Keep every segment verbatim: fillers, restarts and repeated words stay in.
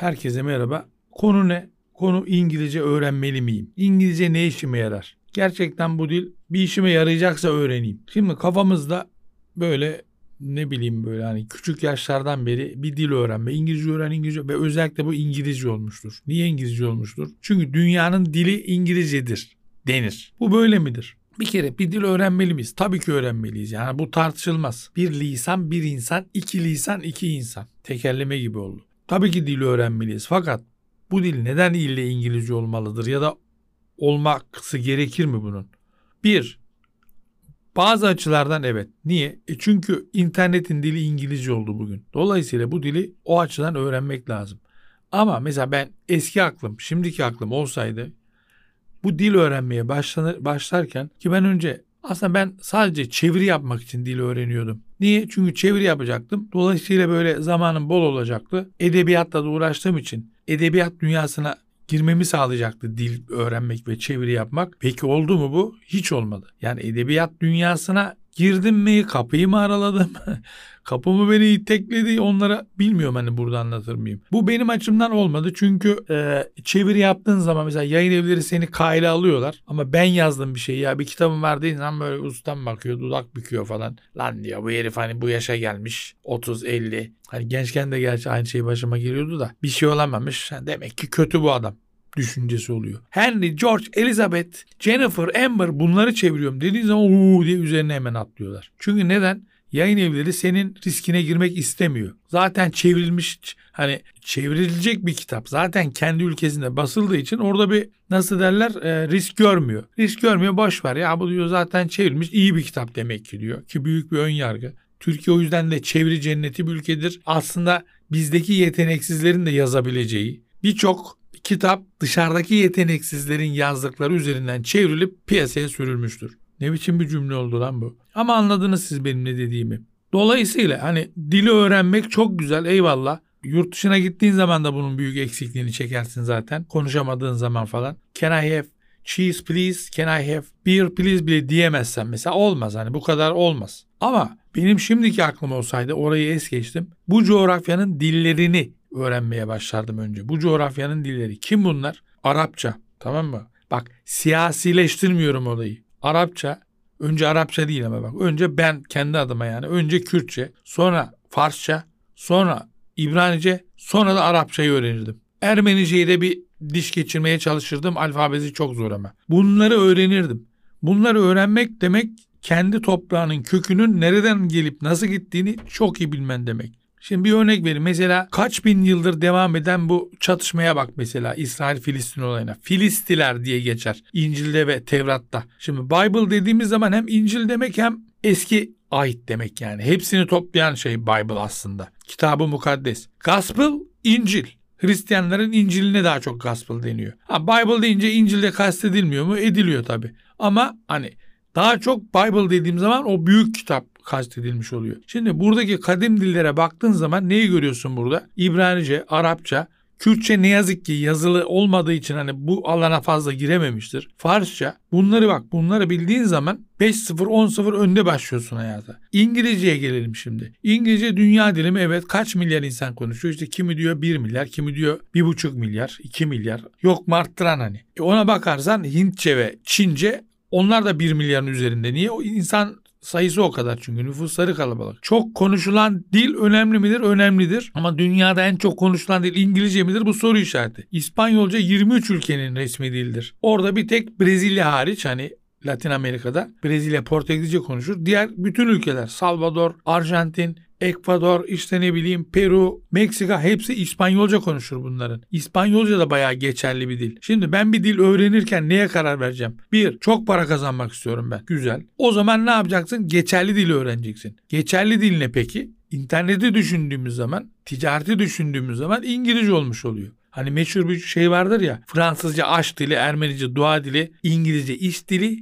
Herkese merhaba. Konu ne? Konu İngilizce öğrenmeli miyim? İngilizce ne işime yarar? Gerçekten bu dil bir işime yarayacaksa öğreneyim. Şimdi kafamızda böyle ne bileyim böyle hani küçük yaşlardan beri bir dil öğrenme. İngilizce öğren İngilizce ve özellikle bu İngilizce olmuştur. Niye İngilizce olmuştur? Çünkü dünyanın dili İngilizcedir denir. Bu böyle midir? Bir kere bir dil öğrenmeli miyiz? Tabii ki öğrenmeliyiz. Yani bu tartışılmaz. Bir lisan bir insan, iki lisan iki insan. Tekerleme gibi oldu. Tabii ki dili öğrenmeliyiz. Fakat bu dil neden ille İngilizce olmalıdır ya da olması gerekir mi bunun? Bir, bazı açılardan evet. Niye? E çünkü internetin dili İngilizce oldu bugün. Dolayısıyla bu dili o açıdan öğrenmek lazım. Ama mesela ben eski aklım, şimdiki aklım olsaydı bu dil öğrenmeye başlanır, başlarken ki ben önce aslında ben sadece çeviri yapmak için dil öğreniyordum. Niye? Çünkü çeviri yapacaktım. Dolayısıyla böyle zamanım bol olacaktı. Edebiyatla da uğraştığım için edebiyat dünyasına girmemi sağlayacaktı dil öğrenmek ve çeviri yapmak. Peki oldu mu bu? Hiç olmadı. Yani edebiyat dünyasına girdim mi? Kapıyı mı araladım? Kapı mı beni itekledi? Onlara bilmiyorum hani burada anlatır mıyım? Bu benim açımdan olmadı. Çünkü e, çeviri yaptığın zaman mesela yayın evleri seni kayla alıyorlar. Ama ben yazdım bir şeyi ya. Bir kitabım var değil. İnsan böyle ustan bakıyor. Dudak büküyor falan. Lan diyor bu herif hani bu yaşa gelmiş. otuz elli. Hani gençken de gerçi aynı şey başıma geliyordu da. Bir şey olamamış. Demek ki kötü bu adam. Düşüncesi oluyor. Henry, George, Elizabeth, Jennifer, Amber bunları çeviriyorum dediğin zaman uuu diye üzerine hemen atlıyorlar. Çünkü neden? Yayın evleri senin riskine girmek istemiyor. Zaten çevrilmiş hani çevrilecek bir kitap zaten kendi ülkesinde basıldığı için orada bir nasıl derler e, risk görmüyor. Risk görmüyor boş ver ya bu diyor zaten çevrilmiş iyi bir kitap demek ki diyor ki büyük bir ön yargı. Türkiye o yüzden de çeviri cenneti bir ülkedir. Aslında bizdeki yeteneksizlerin de yazabileceği birçok kitap dışarıdaki yeteneksizlerin yazdıkları üzerinden çevrilip piyasaya sürülmüştür. Ne biçim bir cümle oldu lan bu? Ama anladınız siz benim ne dediğimi. Dolayısıyla hani dili öğrenmek çok güzel eyvallah. Yurt dışına gittiğin zaman da bunun büyük eksikliğini çekersin zaten. Konuşamadığın zaman falan. Can I have cheese please? Can I have beer please? Bile diyemezsen mesela olmaz. Hani bu kadar olmaz. Ama benim şimdiki aklım olsaydı orayı es geçtim. Bu coğrafyanın dillerini öğrenmeye başlardım önce. Bu coğrafyanın dilleri. Kim bunlar? Arapça. Tamam mı? Bak siyasileştirmiyorum olayı. Arapça. Önce Arapça değil ama bak. Önce ben kendi adıma yani. Önce Kürtçe. Sonra Farsça. Sonra İbranice. Sonra da Arapçayı öğrenirdim. Ermenice'yi de bir diş geçirmeye çalışırdım. Alfabesi çok zor ama. Bunları öğrenirdim. Bunları öğrenmek demek kendi toprağının kökünün nereden gelip nasıl gittiğini çok iyi bilmen demek. Şimdi bir örnek vereyim. Mesela kaç bin yıldır devam eden bu çatışmaya bak mesela İsrail-Filistin olayına. Filistiler diye geçer İncil'de ve Tevrat'ta. Şimdi Bible dediğimiz zaman hem İncil demek hem eski ahit demek yani. Hepsini toplayan şey Bible aslında. Kitab-ı Mukaddes. Gospel, İncil. Hristiyanların İncil'ine daha çok Gospel deniyor. Ha, Bible deyince İncil'de kastedilmiyor mu? Ediliyor tabii. Ama hani daha çok Bible dediğim zaman o büyük kitap kastedilmiş oluyor. Şimdi buradaki kadim dillere baktığın zaman neyi görüyorsun burada? İbranice, Arapça, Kürtçe ne yazık ki yazılı olmadığı için hani bu alana fazla girememiştir. Farsça. Bunları bak bunları bildiğin zaman beş sıfır on sıfır önde başlıyorsun hayata. İngilizceye gelelim şimdi. İngilizce dünya dilimi evet kaç milyar insan konuşuyor? İşte kimi diyor bir milyar, kimi diyor bir buçuk milyar, iki milyar. Yok mu arttıran hani. E ona bakarsan Hintçe ve Çince onlar da bir milyarın üzerinde. Niye? O insan sayısı o kadar çünkü nüfusları kalabalık. Çok konuşulan dil önemli midir? Önemlidir. Ama dünyada en çok konuşulan dil İngilizce midir? Bu soru işareti. İspanyolca yirmi üç ülkenin resmi dilidir. Orada bir tek Brezilya hariç hani Latin Amerika'da Brezilya Portekizce konuşur. Diğer bütün ülkeler Salvador, Arjantin, Ekvador, işte ne bileyim Peru, Meksika hepsi İspanyolca konuşur bunların. İspanyolca da bayağı geçerli bir dil. Şimdi ben bir dil öğrenirken neye karar vereceğim? Bir, çok para kazanmak istiyorum ben. Güzel. O zaman ne yapacaksın? Geçerli dili öğreneceksin. Geçerli dil ne peki? İnterneti düşündüğümüz zaman, ticareti düşündüğümüz zaman İngilizce olmuş oluyor. Hani meşhur bir şey vardır ya. Fransızca aşk dili, Ermenice dua dili, İngilizce iş dili.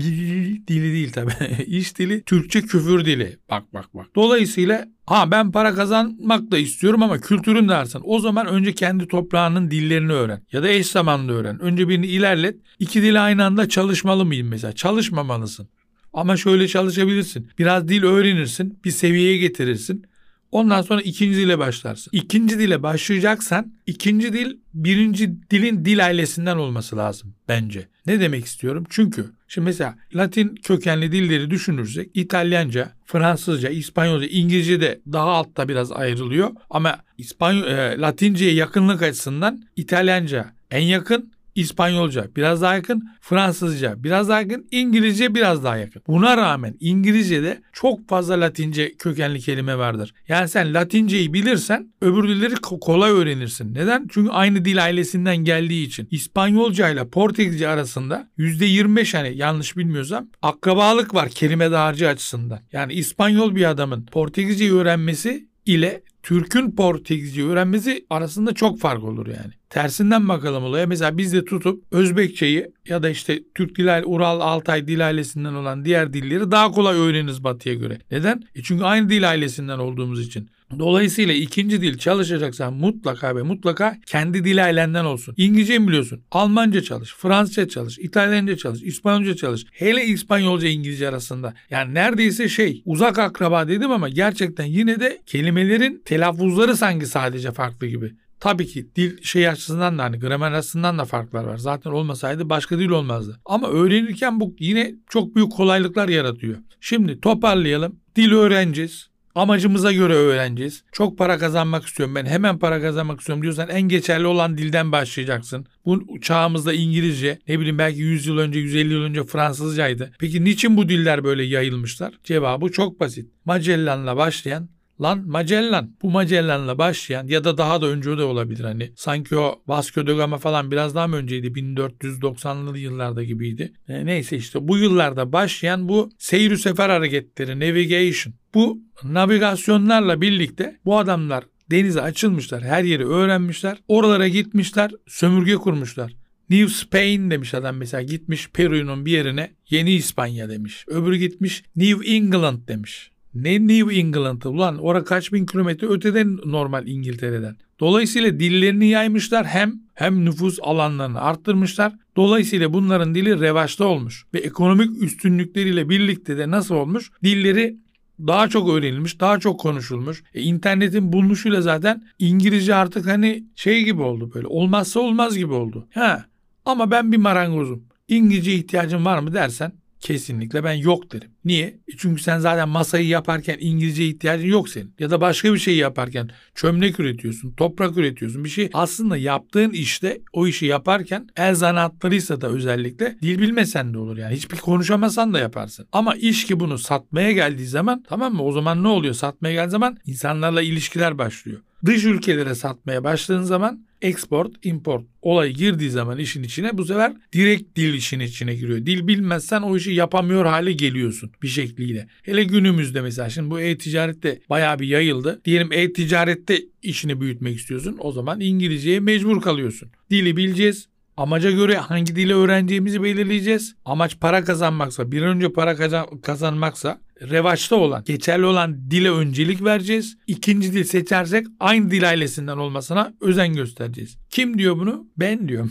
Dili değil tabii. İş dili. Türkçe küfür dili. Bak bak bak. Dolayısıyla ha ben para kazanmak da istiyorum ama kültürüm de artsın. O zaman önce kendi toprağının dillerini öğren. Ya da eş zamanlı öğren. Önce birini ilerlet. İki dili aynı anda çalışmalı mıyım mesela? Çalışmamalısın. Ama şöyle çalışabilirsin. Biraz dil öğrenirsin. Bir seviyeye getirirsin. Ondan sonra ikinci dile başlarsın. İkinci dile başlayacaksan ikinci dil birinci dilin dil ailesinden olması lazım bence. Ne demek istiyorum? Çünkü şimdi mesela Latin kökenli dilleri düşünürsek İtalyanca, Fransızca, İspanyolca, İngilizce de daha altta biraz ayrılıyor. Ama İspanyol, e, Latince'ye yakınlık açısından İtalyanca en yakın, İspanyolca biraz daha yakın, Fransızca biraz daha yakın, İngilizce biraz daha yakın. Buna rağmen İngilizce'de çok fazla Latince kökenli kelime vardır. Yani sen Latince'yi bilirsen öbür dilleri kolay öğrenirsin. Neden? Çünkü aynı dil ailesinden geldiği için. İspanyolca ile Portekizce arasında yüzde yirmi beş, hani yanlış bilmiyorsam, akrabalık var kelime dağarcığı açısından. Yani İspanyol bir adamın Portekizce'yi öğrenmesi ile Türk'ün Portekizce öğrenmesi arasında çok fark olur yani. Tersinden bakalım olaya. Mesela biz de tutup Özbekçeyi ya da işte Türk dil ailesi, Ural, Altay dil ailesinden olan diğer dilleri daha kolay öğreniriz Batı'ya göre. Neden? E çünkü aynı dil ailesinden olduğumuz için. Dolayısıyla ikinci dil çalışacaksan mutlaka ve mutlaka kendi dil ailenden olsun. İngilizce mi biliyorsun? Almanca çalış, Fransızca çalış, İtalyanca çalış, İspanyolca çalış. Hele İspanyolca İngilizce arasında. Yani neredeyse şey, uzak akraba dedim ama gerçekten yine de kelimelerin telaffuzları sanki sadece farklı gibi. Tabii ki dil şey açısından da, hani gramer açısından da farklar var. Zaten olmasaydı başka dil olmazdı. Ama öğrenirken bu yine çok büyük kolaylıklar yaratıyor. Şimdi toparlayalım. Dil öğreneceğiz. Amacımıza göre öğreneceğiz. Çok para kazanmak istiyorum, ben hemen para kazanmak istiyorum diyorsan en geçerli olan dilden başlayacaksın. Bu çağımızda İngilizce, ne bileyim belki yüz yıl önce, yüz elli yıl önce Fransızcaydı. Peki niçin bu diller böyle yayılmışlar? Cevabı çok basit. Magellan'la başlayan Lan Magellan. Bu Magellan'la başlayan ya da daha da önce de olabilir hani. Sanki o Vasco da Gama falan biraz daha mı önceydi? bin dört yüz doksanlı yıllarda gibiydi. E neyse işte bu yıllarda başlayan bu seyir-i sefer hareketleri, navigation. Bu navigasyonlarla birlikte bu adamlar denize açılmışlar, her yeri öğrenmişler, oralara gitmişler, sömürge kurmuşlar. New Spain demiş adam mesela, gitmiş Peru'nun bir yerine Yeni İspanya demiş. Öbürü gitmiş New England demiş. Ne New England'ı? Ulan orada kaç bin kilometre ötede normal İngiltere'den. Dolayısıyla dillerini yaymışlar, hem hem nüfus alanlarını arttırmışlar. Dolayısıyla bunların dili revaçta olmuş ve ekonomik üstünlükleriyle birlikte de nasıl olmuş? Dilleri daha çok öğrenilmiş, daha çok konuşulmuş. E, internetin bulunuşuyla zaten İngilizce artık hani şey gibi oldu, böyle olmazsa olmaz gibi oldu. Ha, ama ben bir marangozum. İngilizce ihtiyacın var mı dersen, kesinlikle ben yok derim. Niye? Çünkü sen zaten masayı yaparken İngilizceye ihtiyacın yok senin. Ya da başka bir şey yaparken çömlek üretiyorsun, toprak üretiyorsun, bir şey. Aslında yaptığın işte, o işi yaparken el zanaatlarıysa da özellikle dil bilmesen de olur yani. Hiçbir konuşamasan da yaparsın. Ama iş ki bunu satmaya geldiği zaman, tamam mı? O zaman ne oluyor? Satmaya geldiği zaman insanlarla ilişkiler başlıyor. Dış ülkelere satmaya başladığın zaman export, import olayı girdiği zaman işin içine, bu sefer direkt dil işin içine giriyor. Dil bilmezsen o işi yapamıyor hale geliyorsun bir şekliyle. Hele günümüzde mesela şimdi bu e-ticarette bayağı bir yayıldı. Diyelim e-ticarette işini büyütmek istiyorsun. O zaman İngilizceye mecbur kalıyorsun. Dili bileceğiz. Amaca göre hangi dili öğreneceğimizi belirleyeceğiz. Amaç para kazanmaksa, bir önce para kazan- kazanmaksa revaçta olan, geçerli olan dile öncelik vereceğiz. İkinci dil seçersek aynı dil ailesinden olmasına özen göstereceğiz. Kim diyor bunu? Ben diyorum.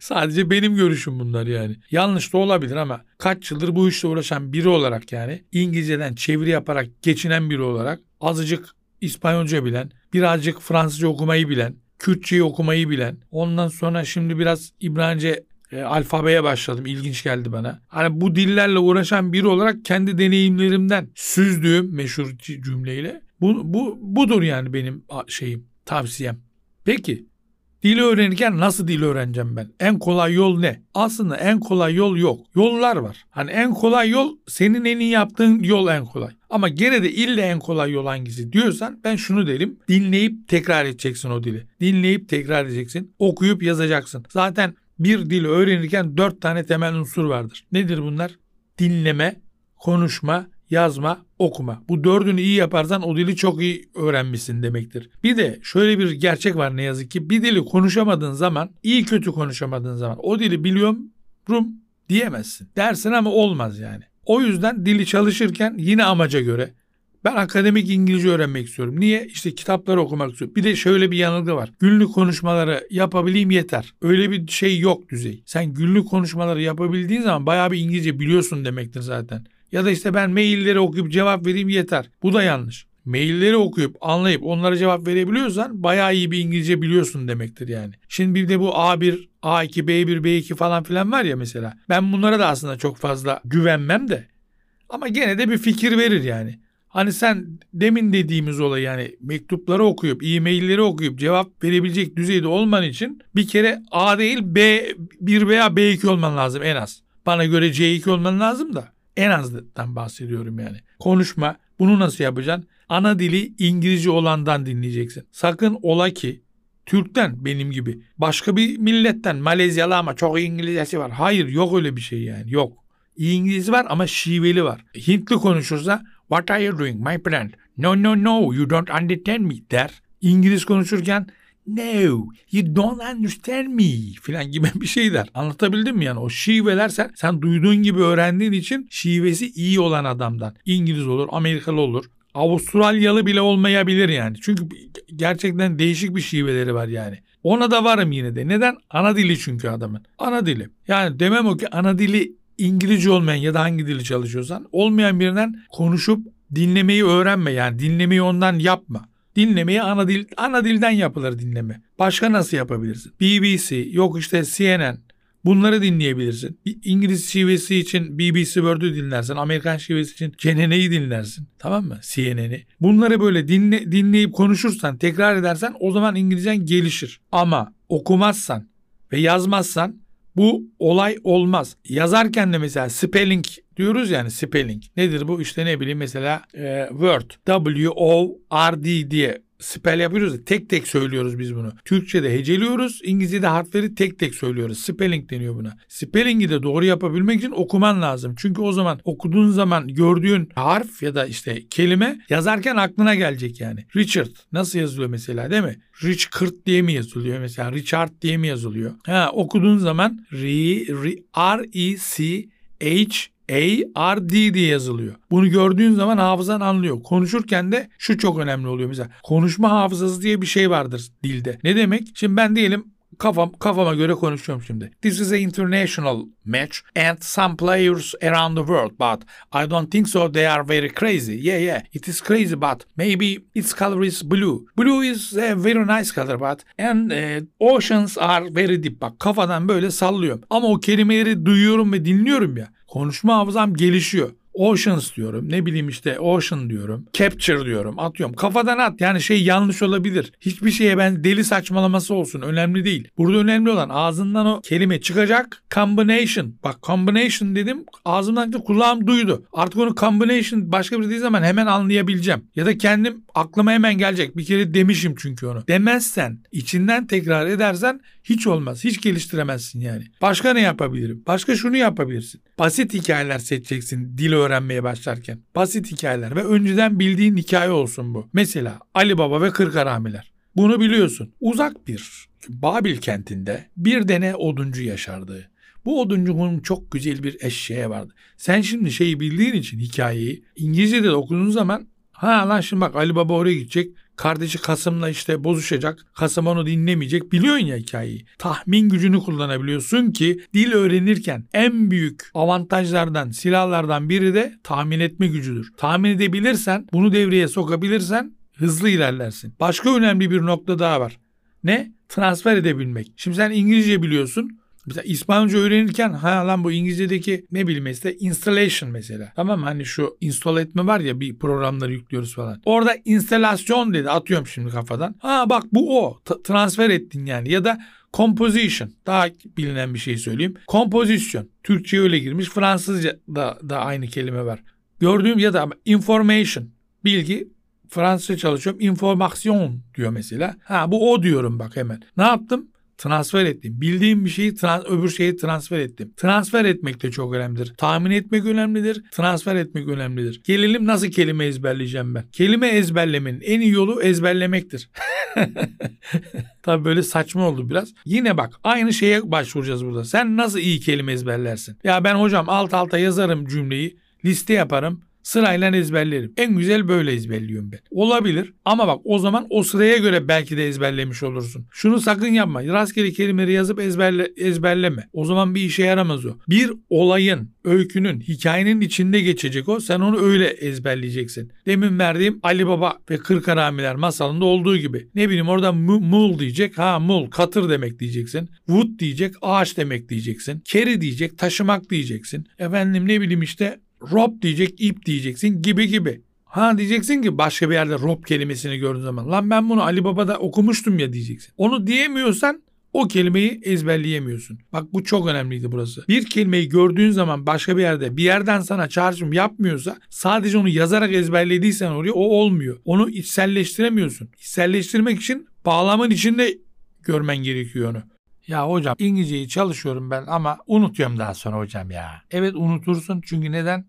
Sadece benim görüşüm bunlar yani. Yanlış da olabilir ama kaç yıldır bu işle uğraşan biri olarak, yani İngilizceden çeviri yaparak geçinen biri olarak, azıcık İspanyolca bilen, birazcık Fransızca okumayı bilen, Kürtçeyi okumayı bilen, ondan sonra şimdi biraz İbranice e, alfabeye başladım. İlginç geldi bana. Hani bu dillerle uğraşan biri olarak kendi deneyimlerimden süzdüğüm meşhur cümleyle bu, bu budur yani benim şeyim, tavsiyem. Peki dili öğrenirken nasıl dil öğreneceğim ben? En kolay yol ne? Aslında en kolay yol yok. Yollar var. Hani en kolay yol, senin en iyi yaptığın yol en kolay. Ama gene de illa en kolay yol hangisi diyorsan ben şunu derim. Dinleyip tekrar edeceksin o dili. Dinleyip tekrar edeceksin. Okuyup yazacaksın. Zaten bir dil öğrenirken dört tane temel unsur vardır. Nedir bunlar? Dinleme, konuşma, yazma, okuma. Bu dördünü iyi yaparsan o dili çok iyi öğrenmişsin demektir. Bir de şöyle bir gerçek var ne yazık ki. Bir dili konuşamadığın zaman, iyi kötü konuşamadığın zaman o dili biliyorum diyemezsin. Dersin ama olmaz yani. O yüzden dili çalışırken yine amaca göre, ben akademik İngilizce öğrenmek istiyorum. Niye? İşte kitapları okumak istiyorum. Bir de şöyle bir yanılgı var. Günlük konuşmaları yapabileyim yeter. Öyle bir şey yok düzey. Sen günlük konuşmaları yapabildiğin zaman bayağı bir İngilizce biliyorsun demektir zaten. Ya da işte ben mailleri okuyup cevap vereyim yeter. Bu da yanlış. mailleri okuyup anlayıp onlara cevap verebiliyorsan bayağı iyi bir İngilizce biliyorsun demektir yani. Şimdi bir de bu A bir, A iki, B bir, B iki falan filan var ya mesela. Ben bunlara da aslında çok fazla güvenmem de. Ama gene de bir fikir verir yani. Hani sen demin dediğimiz olay yani mektupları okuyup, e-mailleri okuyup cevap verebilecek düzeyde olman için bir kere A değil B bir veya B iki olman lazım en az. Bana göre C iki olman lazım da en azından bahsediyorum yani. Konuşma, bunu nasıl yapacaksın? Ana dili İngilizce olandan dinleyeceksin. Sakın ola ki Türk'ten, benim gibi başka bir milletten, Malezyalı ama çok İngilizcesi var. Hayır, yok öyle bir şey yani, yok. İngilizce var ama şiveli var. Hintli konuşursa "What are you doing, my friend? No, no, no, you don't understand me" der. İngiliz konuşurken "No, you don't understand me" filan gibi bir şey der. Anlatabildim mi yani? O şiveler sen, sen duyduğun gibi öğrendiğin için şivesi iyi olan adamdan. İngiliz olur, Amerikalı olur. Avustralyalı bile olmayabilir yani. Çünkü gerçekten değişik bir şiveleri var yani. Ona da varım yine de. Neden? Ana dili çünkü adamın. Ana dili. Yani demem o ki ana dili İngilizce olmayan ya da hangi dili çalışıyorsan olmayan birinden konuşup dinlemeyi öğrenme yani, dinlemeyi ondan yapma. Dinlemeyi ana dil ana dilden yapılır dinleme. Başka nasıl yapabilirsin? B B C, yok işte C N N, bunları dinleyebilirsin. İngiliz şivesi için B B C World'ü dinlersin. Amerikan şivesi için C N N'yi dinlersin. Tamam mı? C N N'i. Bunları böyle dinle, dinleyip konuşursan, tekrar edersen o zaman İngilizcen gelişir. Ama okumazsan ve yazmazsan bu olay olmaz. Yazarken de mesela spelling diyoruz yani, spelling. Nedir bu? İşte ne bileyim mesela e, word. W O R D diye spell yapıyoruz. Tek tek söylüyoruz biz bunu. Türkçe'de heceliyoruz. İngilizce'de harfleri tek tek söylüyoruz. Spelling deniyor buna. Spelling'i de doğru yapabilmek için okuman lazım. Çünkü o zaman okuduğun zaman gördüğün harf ya da işte kelime yazarken aklına gelecek yani. Richard nasıl yazılıyor mesela, değil mi? Richard diye mi yazılıyor mesela? Richard diye mi yazılıyor? Ha, okuduğun zaman R E C H A R D diye yazılıyor. Bunu gördüğün zaman hafızan anlıyor. Konuşurken de şu çok önemli oluyor mesela. Konuşma hafızası diye bir şey vardır dilde. Ne demek? Şimdi ben diyelim kafam kafama göre konuşuyorum şimdi. "This is an international match and some players around the world but I don't think so, they are very crazy. Yeah yeah, it is crazy but maybe its color is blue. Blue is a very nice color but and uh, oceans are very deep." Bak kafadan böyle sallıyorum. Ama o kelimeleri duyuyorum ve dinliyorum ya. Konuşma hafızam gelişiyor. Oceans diyorum. Ne bileyim işte ocean diyorum. Capture diyorum. Atıyorum. Kafadan at. Yani şey yanlış olabilir. Hiçbir şeye ben deli saçmalaması olsun. Önemli değil. Burada önemli olan ağzından o kelime çıkacak. Combination. Bak combination dedim. Ağzımdan çıktı. Kulağım duydu. Artık onu combination başka bir dediği zaman hemen anlayabileceğim. Ya da kendim aklıma hemen gelecek. Bir kere demişim çünkü onu. Demezsen, içinden tekrar edersen hiç olmaz. Hiç geliştiremezsin yani. Başka ne yapabilirim? Başka şunu yapabilirsin. Basit hikayeler seçeceksin dil öğrenmeye başlarken. Basit hikayeler ve önceden bildiğin hikaye olsun bu. Mesela Ali Baba ve Kırk Haramiler. Bunu biliyorsun. Uzak bir Babil kentinde bir dene oduncu yaşardı. Bu oduncunun çok güzel bir eşeği vardı. Sen şimdi şeyi bildiğin için hikayeyi İngilizce'de de okuduğun zaman ha lan şimdi bak Ali Baba oraya gidecek. Kardeşi Kasım'la işte bozuşacak. Kasım onu dinlemeyecek. Biliyorsun ya hikayeyi. Tahmin gücünü kullanabiliyorsun ki dil öğrenirken en büyük avantajlardan, silahlardan biri de tahmin etme gücüdür. Tahmin edebilirsen, bunu devreye sokabilirsen hızlı ilerlersin. Başka önemli bir nokta daha var. Ne? Transfer edebilmek. Şimdi sen İngilizce biliyorsun. Mesela İspanyolca öğrenirken ha lan bu İngilizce'deki ne bileyim mesela installation mesela. Tamam mı? Hani şu install etme var ya, bir programları yüklüyoruz falan. Orada instalasyon dedi, atıyorum şimdi kafadan. Ha bak bu o. T- transfer ettin yani. Ya da composition. Daha bilinen bir şey söyleyeyim. Kompozisyon. Türkçe'ye öyle girmiş. Fransızca da, da aynı kelime var. Gördüğüm ya da information. Bilgi. Fransızca çalışıyorum. Informasyon diyor mesela. Ha bu o diyorum bak hemen. Ne yaptım? Transfer ettim. Bildiğim bir şeyi trans, öbür şeye transfer ettim. Transfer etmek de çok önemlidir. Tahmin etmek önemlidir. Transfer etmek önemlidir. Gelelim nasıl kelime ezberleyeceğim ben. Kelime ezberlemenin en iyi yolu ezberlemektir. Tabii böyle saçma oldu biraz. Yine bak aynı şeye başvuracağız burada. Sen nasıl iyi kelime ezberlersin? Ya ben hocam alt alta yazarım cümleyi. Liste yaparım. sırayla ezberlerim. En güzel böyle ezberliyorum ben. Olabilir ama bak o zaman o sıraya göre belki de ezberlemiş olursun. Şunu sakın yapma. Rastgele kelimeleri yazıp ezberle, ezberleme. O zaman bir işe yaramaz o. Bir olayın, öykünün, hikayenin içinde geçecek o. Sen onu öyle ezberleyeceksin. Demin verdiğim Ali Baba ve Kırk Haramiler masalında olduğu gibi. Ne bileyim orada mul diyecek. Ha mul katır demek diyeceksin. Wood diyecek ağaç demek diyeceksin. Carry diyecek taşımak diyeceksin. Efendim ne bileyim işte rope diyecek ip diyeceksin gibi gibi. Ha diyeceksin ki başka bir yerde rope kelimesini gördüğün zaman. Lan ben bunu Ali Baba'da okumuştum ya diyeceksin. Onu diyemiyorsan o kelimeyi ezberleyemiyorsun. Bak bu çok önemliydi burası. Bir kelimeyi gördüğün zaman başka bir yerde bir yerden sana çağrışım yapmıyorsa sadece onu yazarak ezberlediysen oraya o olmuyor. Onu içselleştiremiyorsun. İçselleştirmek için bağlamın içinde görmen gerekiyor onu. Ya hocam İngilizceyi çalışıyorum ben ama unutuyorum daha sonra hocam ya. Evet unutursun çünkü neden?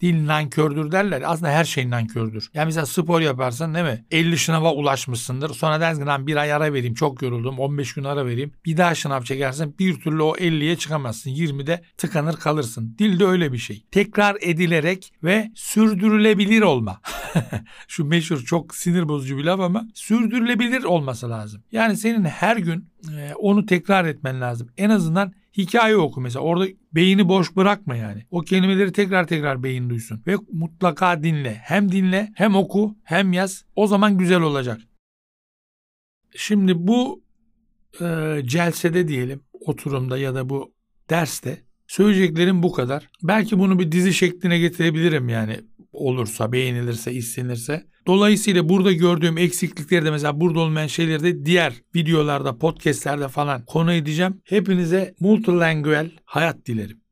Dil nankördür derler. Aslında her şey nankördür. Yani mesela spor yaparsın değil mi? elli şınava ulaşmışsındır. Sonra dersin lan bir ay ara vereyim. Çok yoruldum. on beş gün ara vereyim. Bir daha şınav çekersin. Bir türlü o elliye çıkamazsın. yirmide tıkanır kalırsın. Dil de öyle bir şey. Tekrar edilerek ve sürdürülebilir olma. Şu meşhur çok sinir bozucu bir laf ama sürdürülebilir olması lazım. Yani senin her gün onu tekrar etmen lazım. En azından hikaye oku mesela. Orada beyni boş bırakma yani. O kelimeleri tekrar tekrar beyin duysun. Ve mutlaka dinle. Hem dinle hem oku hem yaz. O zaman güzel olacak. Şimdi bu e, celsede diyelim oturumda ya da bu derste söyleyeceklerim bu kadar. Belki bunu bir dizi şekline getirebilirim yani. Olursa, beğenilirse, istenirse. Dolayısıyla burada gördüğüm eksiklikleri de mesela burada olmayan şeyleri de diğer videolarda, podcastlerde falan konu edeceğim. Hepinize multilingual hayat dilerim.